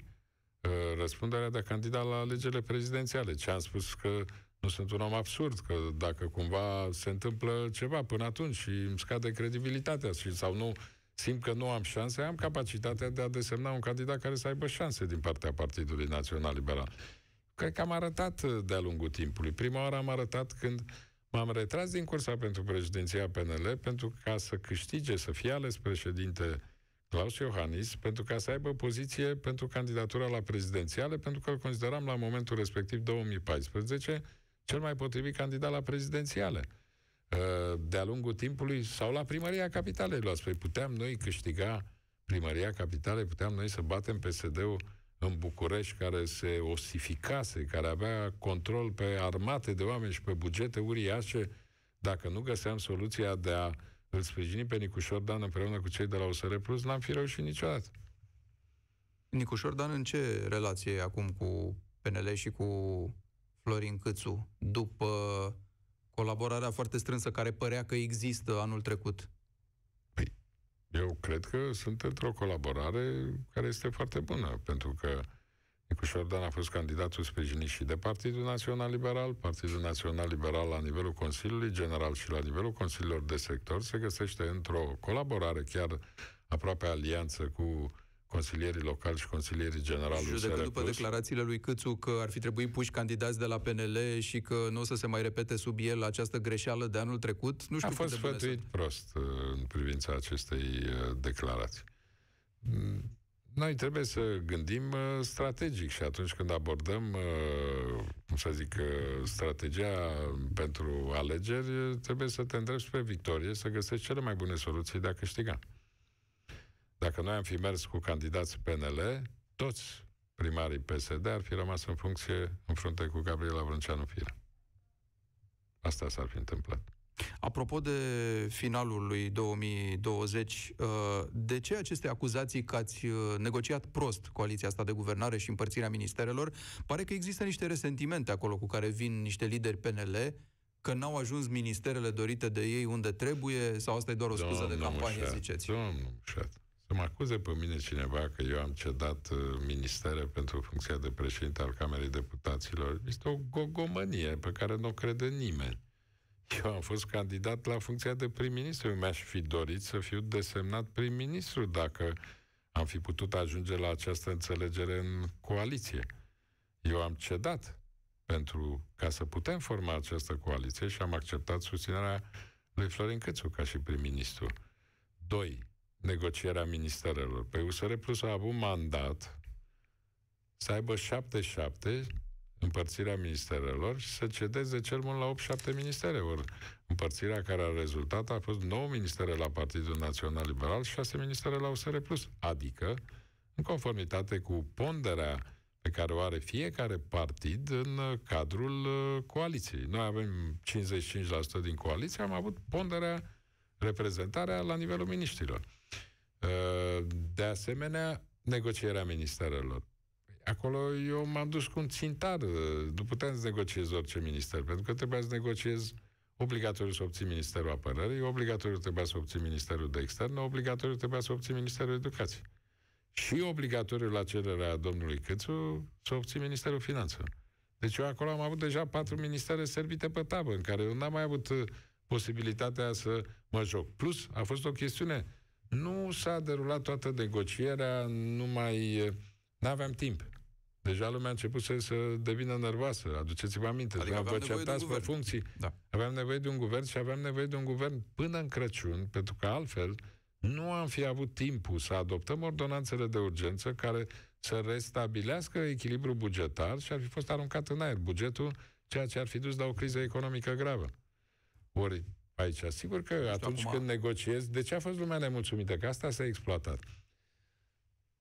uh, răspunderea de a candida la alegerile prezidențiale. Ce am spus că nu sunt un om absurd, că dacă cumva se întâmplă ceva până atunci și îmi scade credibilitatea și, sau nu simt că nu am șanse, am capacitatea de a desemna un candidat care să aibă șanse din partea Partidului Național Liberal. Cred că am arătat de-a lungul timpului. Prima oară am arătat când m-am retras din cursa pentru președinția P N L pentru ca să câștige, să fie ales președinte Klaus Iohannis, pentru ca să aibă poziție pentru candidatura la prezidențiale, pentru că îl consideram la momentul respectiv două mii paisprezece cel mai potrivit candidat la prezidențiale. De-a lungul timpului, sau la Primăria Capitalei, luați. Păi puteam noi câștiga Primăria Capitalei, puteam noi să batem P S D-ul în București, care se osificase, care avea control pe armate de oameni și pe bugete uriașe, dacă nu găseam soluția de a îl sprijini pe Nicușor Dan împreună cu cei de la U S R Plus, n-am fi reușit niciodată. Nicușor Dan în ce relație e acum cu P N L și cu Florin Cîțu, după colaborarea foarte strânsă care părea că există anul trecut? Păi, eu cred că sunt într-o colaborare care este foarte bună, pentru că Nicușor Dan a fost candidatul sprijinit și de Partidul Național Liberal. Partidul Național Liberal la nivelul Consiliului General și la nivelul Consiliilor de Sector se găsește într-o colaborare, chiar aproape alianță cu consilierii locali și consilierii generali. Judecând după declarațiile lui Cîțu că ar fi trebuit puși candidați de la P N L și că nu o să se mai repete sub el această greșeală de anul trecut, nu știu. A fost sfătuit prost în privința acestei declarații. Noi trebuie să gândim strategic și atunci când abordăm, cum să zic, strategia pentru alegeri, trebuie să te îndrepți spre victorie, să găsești cele mai bune soluții de a câștiga. Dacă noi am fi mers cu candidați P N L, toți primarii P S D ar fi rămas în funcție, în frunte cu Gabriel Firea. Asta s-ar fi întâmplat. Apropo de finalul lui două mii douăzeci, de ce aceste acuzații că ați negociat prost coaliția asta de guvernare și împărțirea ministerelor? Pare că există niște resentimente acolo cu care vin niște lideri P N L, că n-au ajuns ministerele dorite de ei unde trebuie, sau asta e doar o scuză de campanie, ziceți? Domnul Mușat, să mă acuze pe mine cineva că eu am cedat ministere pentru funcția de președinte al Camerei Deputaților, este o gogomanie pe care nu o crede nimeni. Eu am fost candidat la funcția de prim-ministru. Eu mi-aș fi dorit să fiu desemnat prim-ministru dacă am fi putut ajunge la această înțelegere în coaliție. Eu am cedat pentru ca să putem forma această coaliție și am acceptat susținerea lui Florin Cîțu ca și prim-ministru. Doi, negocierea ministerelor. Pe U S R Plus a avut mandat să aibă șapte șapte împărțirea ministerelor și să cedeze cel mult la opt șapte ministere. Ori împărțirea care a rezultat a fost nouă ministere la Partidul Național Liberal și șase ministere la U S R Plus. Adică, în conformitate cu ponderea pe care o are fiecare partid în cadrul coaliției. Noi avem cincizeci și cinci la sută din coaliție, am avut ponderea, reprezentarea la nivelul miniștrilor. De asemenea, negocierea ministerelor. Acolo eu m-am dus cu un țintar. Nu puteam să negociez orice minister, pentru că trebuia să negociez obligatoriu să obții Ministerul Apărării, obligatoriu trebuia să obții Ministerul de Externe, obligatoriu trebuia să obții Ministerul Educației. și obligatoriul la cererea domnului Cîțu să obții Ministerul Finanțelor. Deci eu acolo am avut deja patru ministere servite pe tabă, în care eu n-am mai avut posibilitatea să mă joc. Plus, a fost o chestiune, nu s-a derulat toată negocierea, nu mai... n-aveam timp. Deja lumea a început să, să devină nervoasă, aduceți-vă aminte. Adică aveam nevoie de un guvern. Funcții. Da. Aveam nevoie de un guvern și aveam nevoie de un guvern până în Crăciun, pentru că altfel nu am fi avut timpul să adoptăm ordonanțele de urgență care să restabilească echilibrul bugetar și ar fi fost aruncat în aer bugetul, ceea ce ar fi dus la o criză economică gravă. Ori aici, sigur că atunci când negociez, de ce a fost lumea nemulțumită? Că asta s-a exploatat.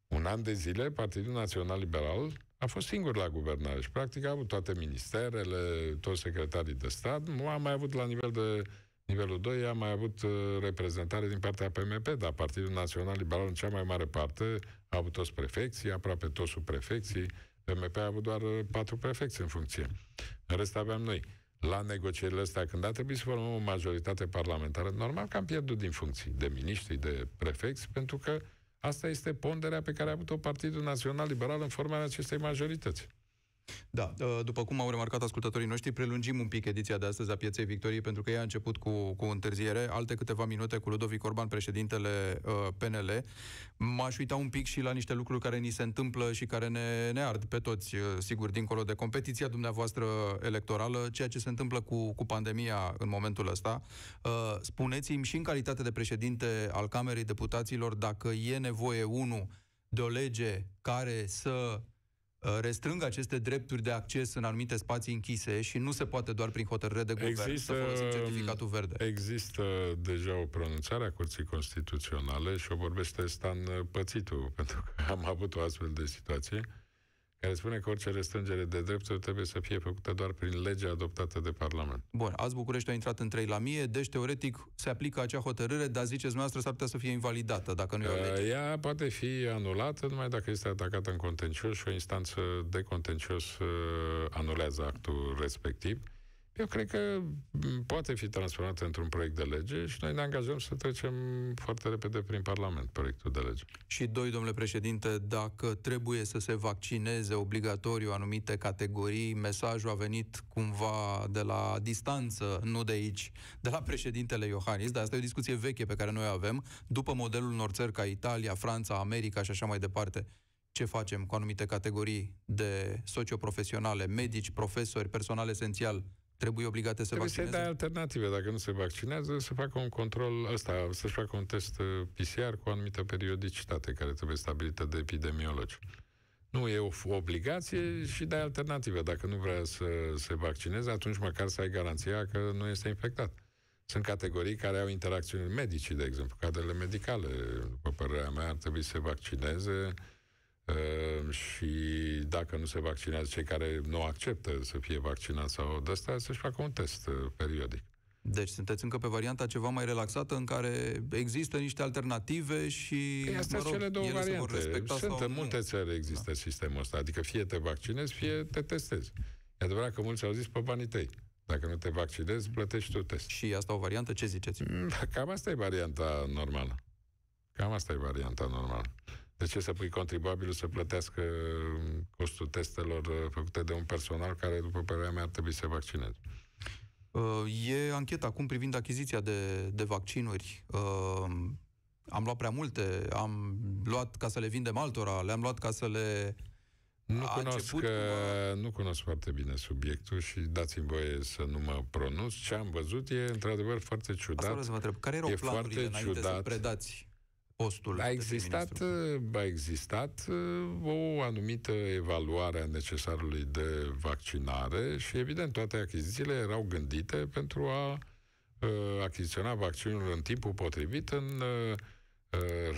Un an de zile, Partidul Național Liberal a fost singur la guvernare și practic a avut toate ministerele, toți secretarii de stat, nu a mai avut la nivel de nivelul doi, a mai avut uh, reprezentare din partea P M P, dar Partidul Național Liberal în cea mai mare parte a avut toți prefecții, aproape toți subprefecții, P M P a avut doar uh, patru prefecți în funcție. În rest aveam noi. La negocierile astea, când a trebuit să formăm o majoritate parlamentară, normal că am pierdut din funcții de miniștri, de prefecți, pentru că asta este ponderea pe care a avut-o Partidul Național Liberal în formarea acestei majorități. Da, după cum au remarcat ascultătorii noștri, prelungim un pic ediția de astăzi a Pieței Victoriei, pentru că ea a început cu, cu întârziere. Alte câteva minute cu Ludovic Orban, președintele P N L. M-aș uita un pic și la niște lucruri care ni se întâmplă și care ne, ne ard pe toți, sigur, dincolo de competiția dumneavoastră electorală, ceea ce se întâmplă cu, cu pandemia în momentul ăsta. Spuneți-mi și în calitate de președinte al Camerei Deputaților dacă e nevoie, unu, de o lege care să restrâng aceste drepturi de acces în anumite spații închise și nu se poate doar prin hotărâre de guvern există, să folosim certificatul verde. Există deja o pronunțare a Curții Constituționale și o vorbește Stan Pățitu, pentru că am avut o astfel de situație, care spune că orice restrângere de drepturi trebuie să fie făcută doar prin legea adoptată de Parlament. Bun, azi București a intrat în trei la mie, deci teoretic se aplică acea hotărâre, dar ziceți noastră s-ar putea să fie invalidată, dacă nu e o lege. Ea poate fi anulată numai dacă este atacată în contencios și o instanță de contencios anulează actul respectiv. Eu cred că poate fi transformată într-un proiect de lege și noi ne angajăm să trecem foarte repede prin Parlament proiectul de lege. Și doi, domnule președinte, dacă trebuie să se vaccineze obligatoriu anumite categorii, mesajul a venit cumva de la distanță, nu de aici, de la președintele Iohannis, dar asta e o discuție veche pe care noi o avem, după modelul unor țări ca Italia, Franța, America și așa mai departe. Ce facem cu anumite categorii de socioprofesionale, medici, profesori, personal esențial? Trebuie obligate să vaccineze? Trebuie să-i dai alternative. Dacă nu se vaccinează, să facă un control ăsta, să-și facă un test P C R cu o anumită periodicitate care trebuie stabilită de epidemiologi. Nu e o obligație și dai alternative. Dacă nu vrea să se vaccineze, atunci măcar să ai garanția că nu este infectat. Sunt categorii care au interacțiuni medicii, de exemplu, cadrele medicale. După părerea mea, ar trebui să se vaccineze și dacă nu se vaccinează cei care nu acceptă să fie vaccinați sau de asta, să-și facă un test periodic. Deci sunteți încă pe varianta ceva mai relaxată în care există niște alternative și e, astea mă rog, cele două variante. Sunt în multe țări există da. Sistemul ăsta, adică fie te vaccinezi, fie te testezi. E adevărat că mulți au zis pe banii tăi. Dacă nu te vaccinezi, plătești tu test. Și asta o variantă? Ce ziceți? Cam asta e varianta normală. Cam asta e varianta normală. De ce să pui contribuabilul să plătească costul testelor făcute de un personal care, după părerea mea, ar trebui să vaccineze? E ancheta acum privind achiziția de, de vaccinuri. Am luat prea multe, am luat ca să le vindem altora, le-am luat ca să le... Nu cunosc, că, cumva... nu cunosc foarte bine subiectul și dați-mi voie să nu mă pronunț. Ce am văzut e, într-adevăr, foarte ciudat. Asta vreau să vă întreb. Care erau planurile înainte să predați? Postul a existat, a existat o anumită evaluare a necesarului de vaccinare și, evident, toate achizițiile erau gândite pentru a uh, achiziționa vaccinul în timpul potrivit, în uh,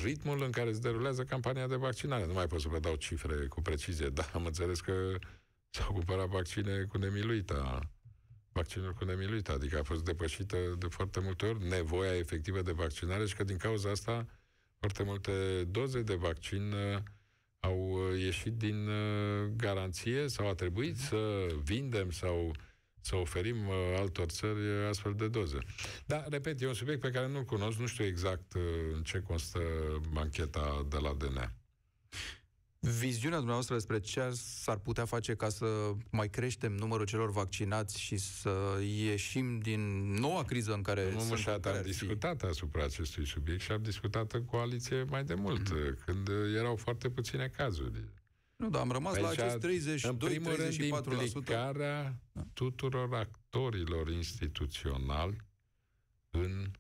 ritmul în care se derulează campania de vaccinare. Nu mai pot să vă dau cifre cu precizie, dar am înțeles că s-au cumpărat vaccine cu nemiluita. Vaccinul cu nemiluita, adică a fost depășită de foarte multe ori nevoia efectivă de vaccinare și că din cauza asta foarte multe doze de vaccin au ieșit din garanție sau a trebuit să vindem sau să oferim altor țări astfel de doze. Dar, repet, e un subiect pe care nu-l cunosc, nu știu exact în ce constă ancheta de la D N A. Viziunea dumneavoastră despre ce s-ar putea face ca să mai creștem numărul celor vaccinați și să ieșim din noua criză în care... Domnul Mușat, am discutat asupra acestui subiect și am discutat în coaliție mai de mult, mm-hmm. când erau foarte puține cazuri. Nu, dar am rămas aici la acest treizeci și doi la sută, treizeci și patru la sută. În primul rând, implicarea tuturor actorilor instituționali în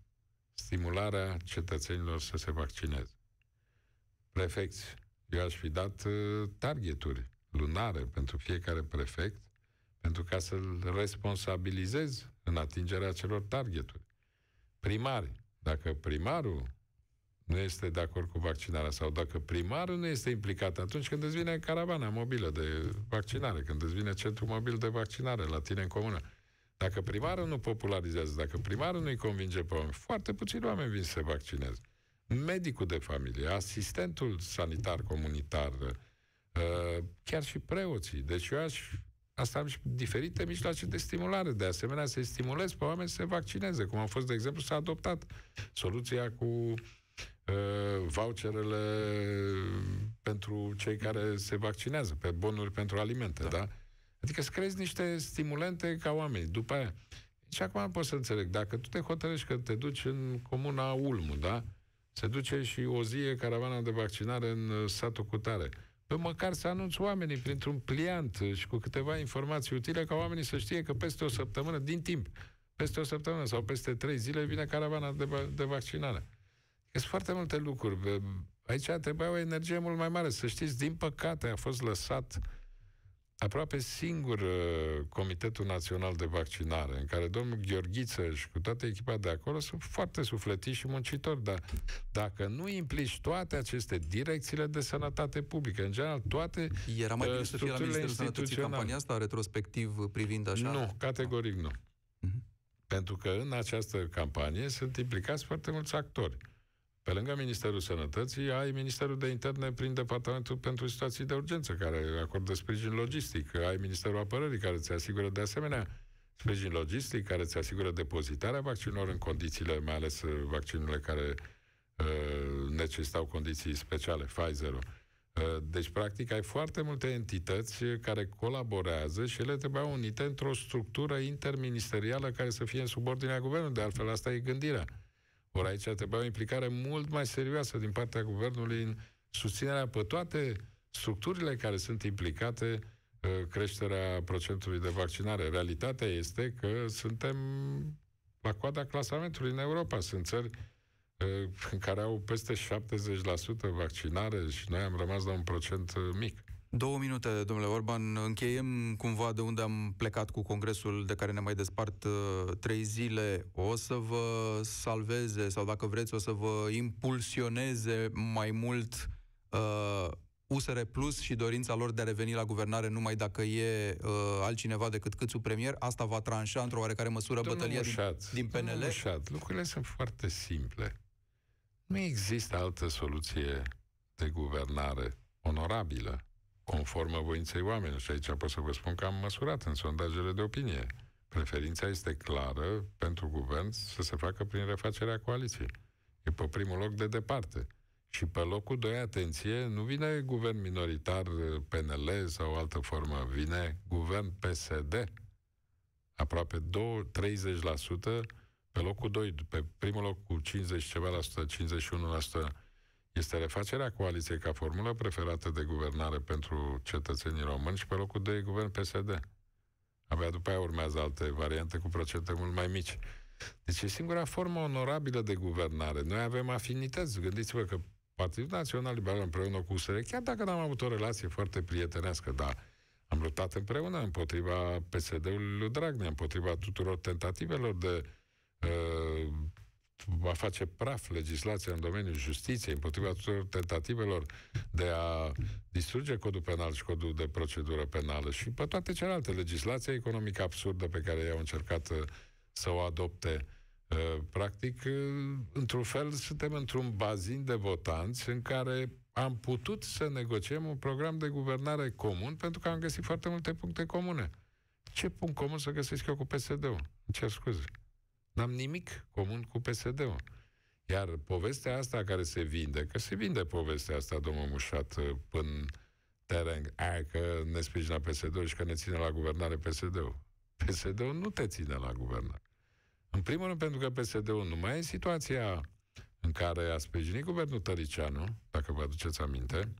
stimularea cetățenilor să se vaccineze. Prefecți. Eu aș fi dat targeturi lunare pentru fiecare prefect, pentru ca să-l responsabilizez în atingerea acelor targeturi. Primari. Dacă primarul nu este de acord cu vaccinarea sau dacă primarul nu este implicat atunci când îți vine caravana mobilă de vaccinare, când îți vine centru mobil de vaccinare la tine în comună, dacă primarul nu popularizează, dacă primarul nu-i convinge pe oameni, foarte puțini oameni vin să se vaccineze. Medicul de familie, asistentul sanitar comunitar, chiar și preoții. Deci eu aș, asta am și diferite mijloace de stimulare. De asemenea, să-i stimulez pe oameni să se vaccineze, cum a fost, de exemplu, s-a adoptat soluția cu voucherele pentru cei care se vaccinează, pe bonuri pentru alimente, da? da? Adică să crezi niște stimulente ca oamenii. După aia. Și acum pot să înțeleg. Dacă tu te hotărăști că te duci în comuna Ulmu, da? Se duce și o zi caravana de vaccinare în satul cutare. Păi măcar să anunți oamenii printr-un pliant și cu câteva informații utile ca oamenii să știe că peste o săptămână, din timp, peste o săptămână sau peste trei zile vine caravana de, de vaccinare. Sunt foarte multe lucruri. Aici trebuia o energie mult mai mare. Să știți, din păcate a fost lăsat aproape singur uh, Comitetul Național de Vaccinare, în care domnul Gheorghiță și cu toată echipa de acolo sunt foarte sufletiți și muncitori, dar dacă nu implici toate aceste direcțiile de sănătate publică, în general toate Era mai bine să fie la Ministerul Sănătății campania asta, retrospectiv, privind așa? Nu, categoric nu. Uh-huh. Pentru că în această campanie sunt implicați foarte mulți actori. Pe lângă Ministerul Sănătății, ai Ministerul de Interne prin Departamentul pentru Situații de Urgență, care acordă sprijin logistic. Ai Ministerul Apărării, care îți asigură de asemenea sprijin logistic, care îți asigură depozitarea vaccinurilor în condițiile, mai ales vaccinurile care uh, necesitau condiții speciale, Pfizer-ul. Uh, deci, practic, ai foarte multe entități care colaborează și ele trebuiau unite într-o structură interministerială care să fie în subordinea guvernului. De altfel, asta e gândirea. Ori aici trebuia o implicare mult mai serioasă din partea guvernului în susținerea pe toate structurile care sunt implicate creșterea procentului de vaccinare. Realitatea este că suntem la coada clasamentului în Europa. Sunt țări în care au peste șaptezeci la sută vaccinare și noi am rămas la un procent mic. Două minute, domnule Orban. Încheiem cumva de unde am plecat cu congresul de care ne mai despart uh, trei zile. O să vă salveze sau, dacă vreți, o să vă impulsioneze mai mult uh, U S R Plus și dorința lor de a reveni la guvernare numai dacă e uh, altcineva decât Cîțu premier? Asta va tranșa într-o oarecare măsură domnul bătălia Mușat, din, din P N L? Mușat, lucrurile sunt foarte simple. Nu există altă soluție de guvernare onorabilă conformă voinței oamenilor. Și aici pot să vă spun că am măsurat în sondajele de opinie. Preferința este clară pentru guvern să se facă prin refacerea coaliției. E pe primul loc de departe. Și pe locul doi, atenție, nu vine guvern minoritar P N L sau altă formă, vine guvern P S D. Aproape două, treizeci la sută, pe locul doi, pe primul loc cu cincizeci și ceva la sută, cincizeci și unu la sută, este refacerea coaliției ca formulă preferată de guvernare pentru cetățenii români și pe locul doi guvern P S D. Abia după aia urmează alte variante cu procente mult mai mici. Deci e singura formă onorabilă de guvernare. Noi avem afinități. Gândiți-vă că Partidul Național Liberal împreună cu U S R, chiar dacă n-am avut o relație foarte prietenească, dar am luptat împreună împotriva P S D-ului lui Dragnea, împotriva tuturor tentativelor de... Uh, va face praf legislația în domeniul justiției, împotriva tuturor tentativelor de a distruge codul penal și codul de procedură penală și pe toate celelalte, legislația economică absurdă pe care i-au încercat să o adopte. Practic, într-un fel, suntem într-un bazin de votanți în care am putut să negociem un program de guvernare comun pentru că am găsit foarte multe puncte comune. Ce punct comun să găsesc eu cu P S D-ul? Îmi cer scuze. N-am nimic comun cu P S D-ul. Iar povestea asta care se vinde, că se vinde povestea asta, domnul Mușat, până tereng, aia că ne sprijină P S D-ul și că ne ține la guvernare P S D-ul. P S D-ul nu te ține la guvernare. În primul rând pentru că P S D-ul nu mai e situația în care a sprijinit guvernul Tăricianu, dacă vă aduceți aminte.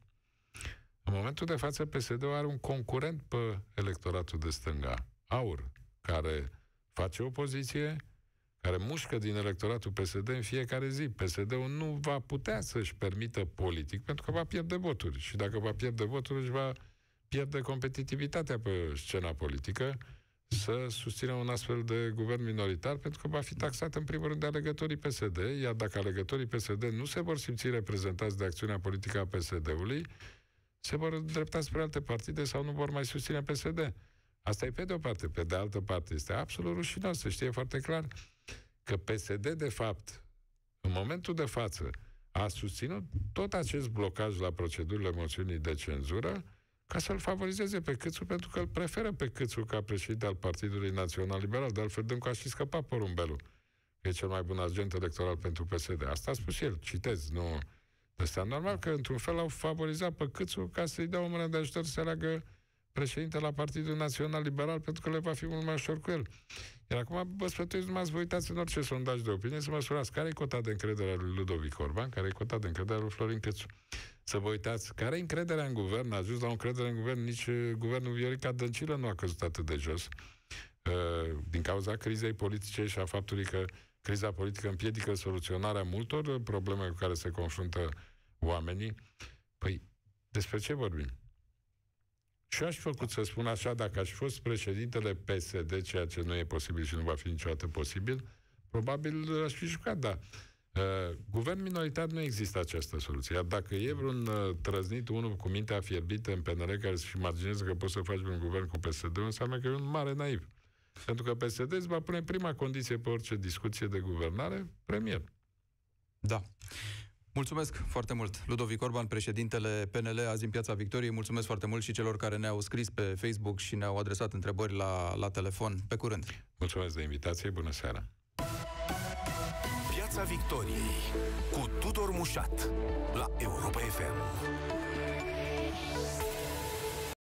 În momentul de față, P S D-ul are un concurent pe electoratul de stânga, AUR, care face opoziție, care mușcă din electoratul P S D în fiecare zi. P S D-ul nu va putea să-și permită politic, pentru că va pierde voturi. Și dacă va pierde voturi, își va pierde competitivitatea pe scena politică să susțină un astfel de guvern minoritar, pentru că va fi taxat în primul rând de alegătorii P S D, iar dacă alegătorii P S D nu se vor simți reprezentați de acțiunea politică a P S D-ului, se vor îndrepta spre alte partide sau nu vor mai susține P S D. Asta e pe de o parte. Pe de altă parte, este absolut rușinos, se știe foarte clar că P S D, de fapt, în momentul de față, a susținut tot acest blocaj la procedurile moțiunii de cenzură ca să-l favorizeze pe Cîțu, pentru că îl preferă pe Cîțu ca președinte al Partidului Național Liberal, de altfel Dâncu a și scăpat porumbelul. E cel mai bun agent electoral pentru P S D. Asta a spus el, citez, nu... Este normal că, într-un fel, au favorizat pe Cîțu ca să-i dea o mână de ajutor să aleagă președinte la Partidul Național Liberal, pentru că le va fi mult mai ușor cu el. Iar acum vă sfătuiesc, numai să vă uitați în orice sondaj de opinie, să măsurați care e cota de încredere a lui Ludovic Orban, care e cota de încredere a lui Florin Cîțu. Să vă uitați care e încrederea în guvern. A ajuns la o încredere în guvern, nici guvernul Viorica Dăncilă nu a căzut atât de jos, din cauza crizei politice și a faptului că criza politică împiedică soluționarea multor probleme cu care se confruntă oamenii. Păi, despre ce vorbim? Și aș fi făcut să spun așa, dacă aș fost președintele P S D, ceea ce nu e posibil și nu va fi niciodată posibil, probabil aș fi jucat, da. Uh, guvern minoritar nu există această soluție. Iar dacă e vreun uh, trăznit, unul cu mintea fierbită în P N L, care să-și imagineze că poți să faci un guvern cu P S D, înseamnă că e un mare naiv. Pentru că P S D îți va pune prima condiție pe orice discuție de guvernare, premier. Da. Mulțumesc foarte mult. Ludovic Orban, președintele P N L, azi în Piața Victoriei. Mulțumesc foarte mult și celor care ne-au scris pe Facebook și ne-au adresat întrebări la, la telefon. Pe curând. Mulțumesc de invitație. Bună seara. Piața Victoriei cu Tudor Mușat la Europa F M.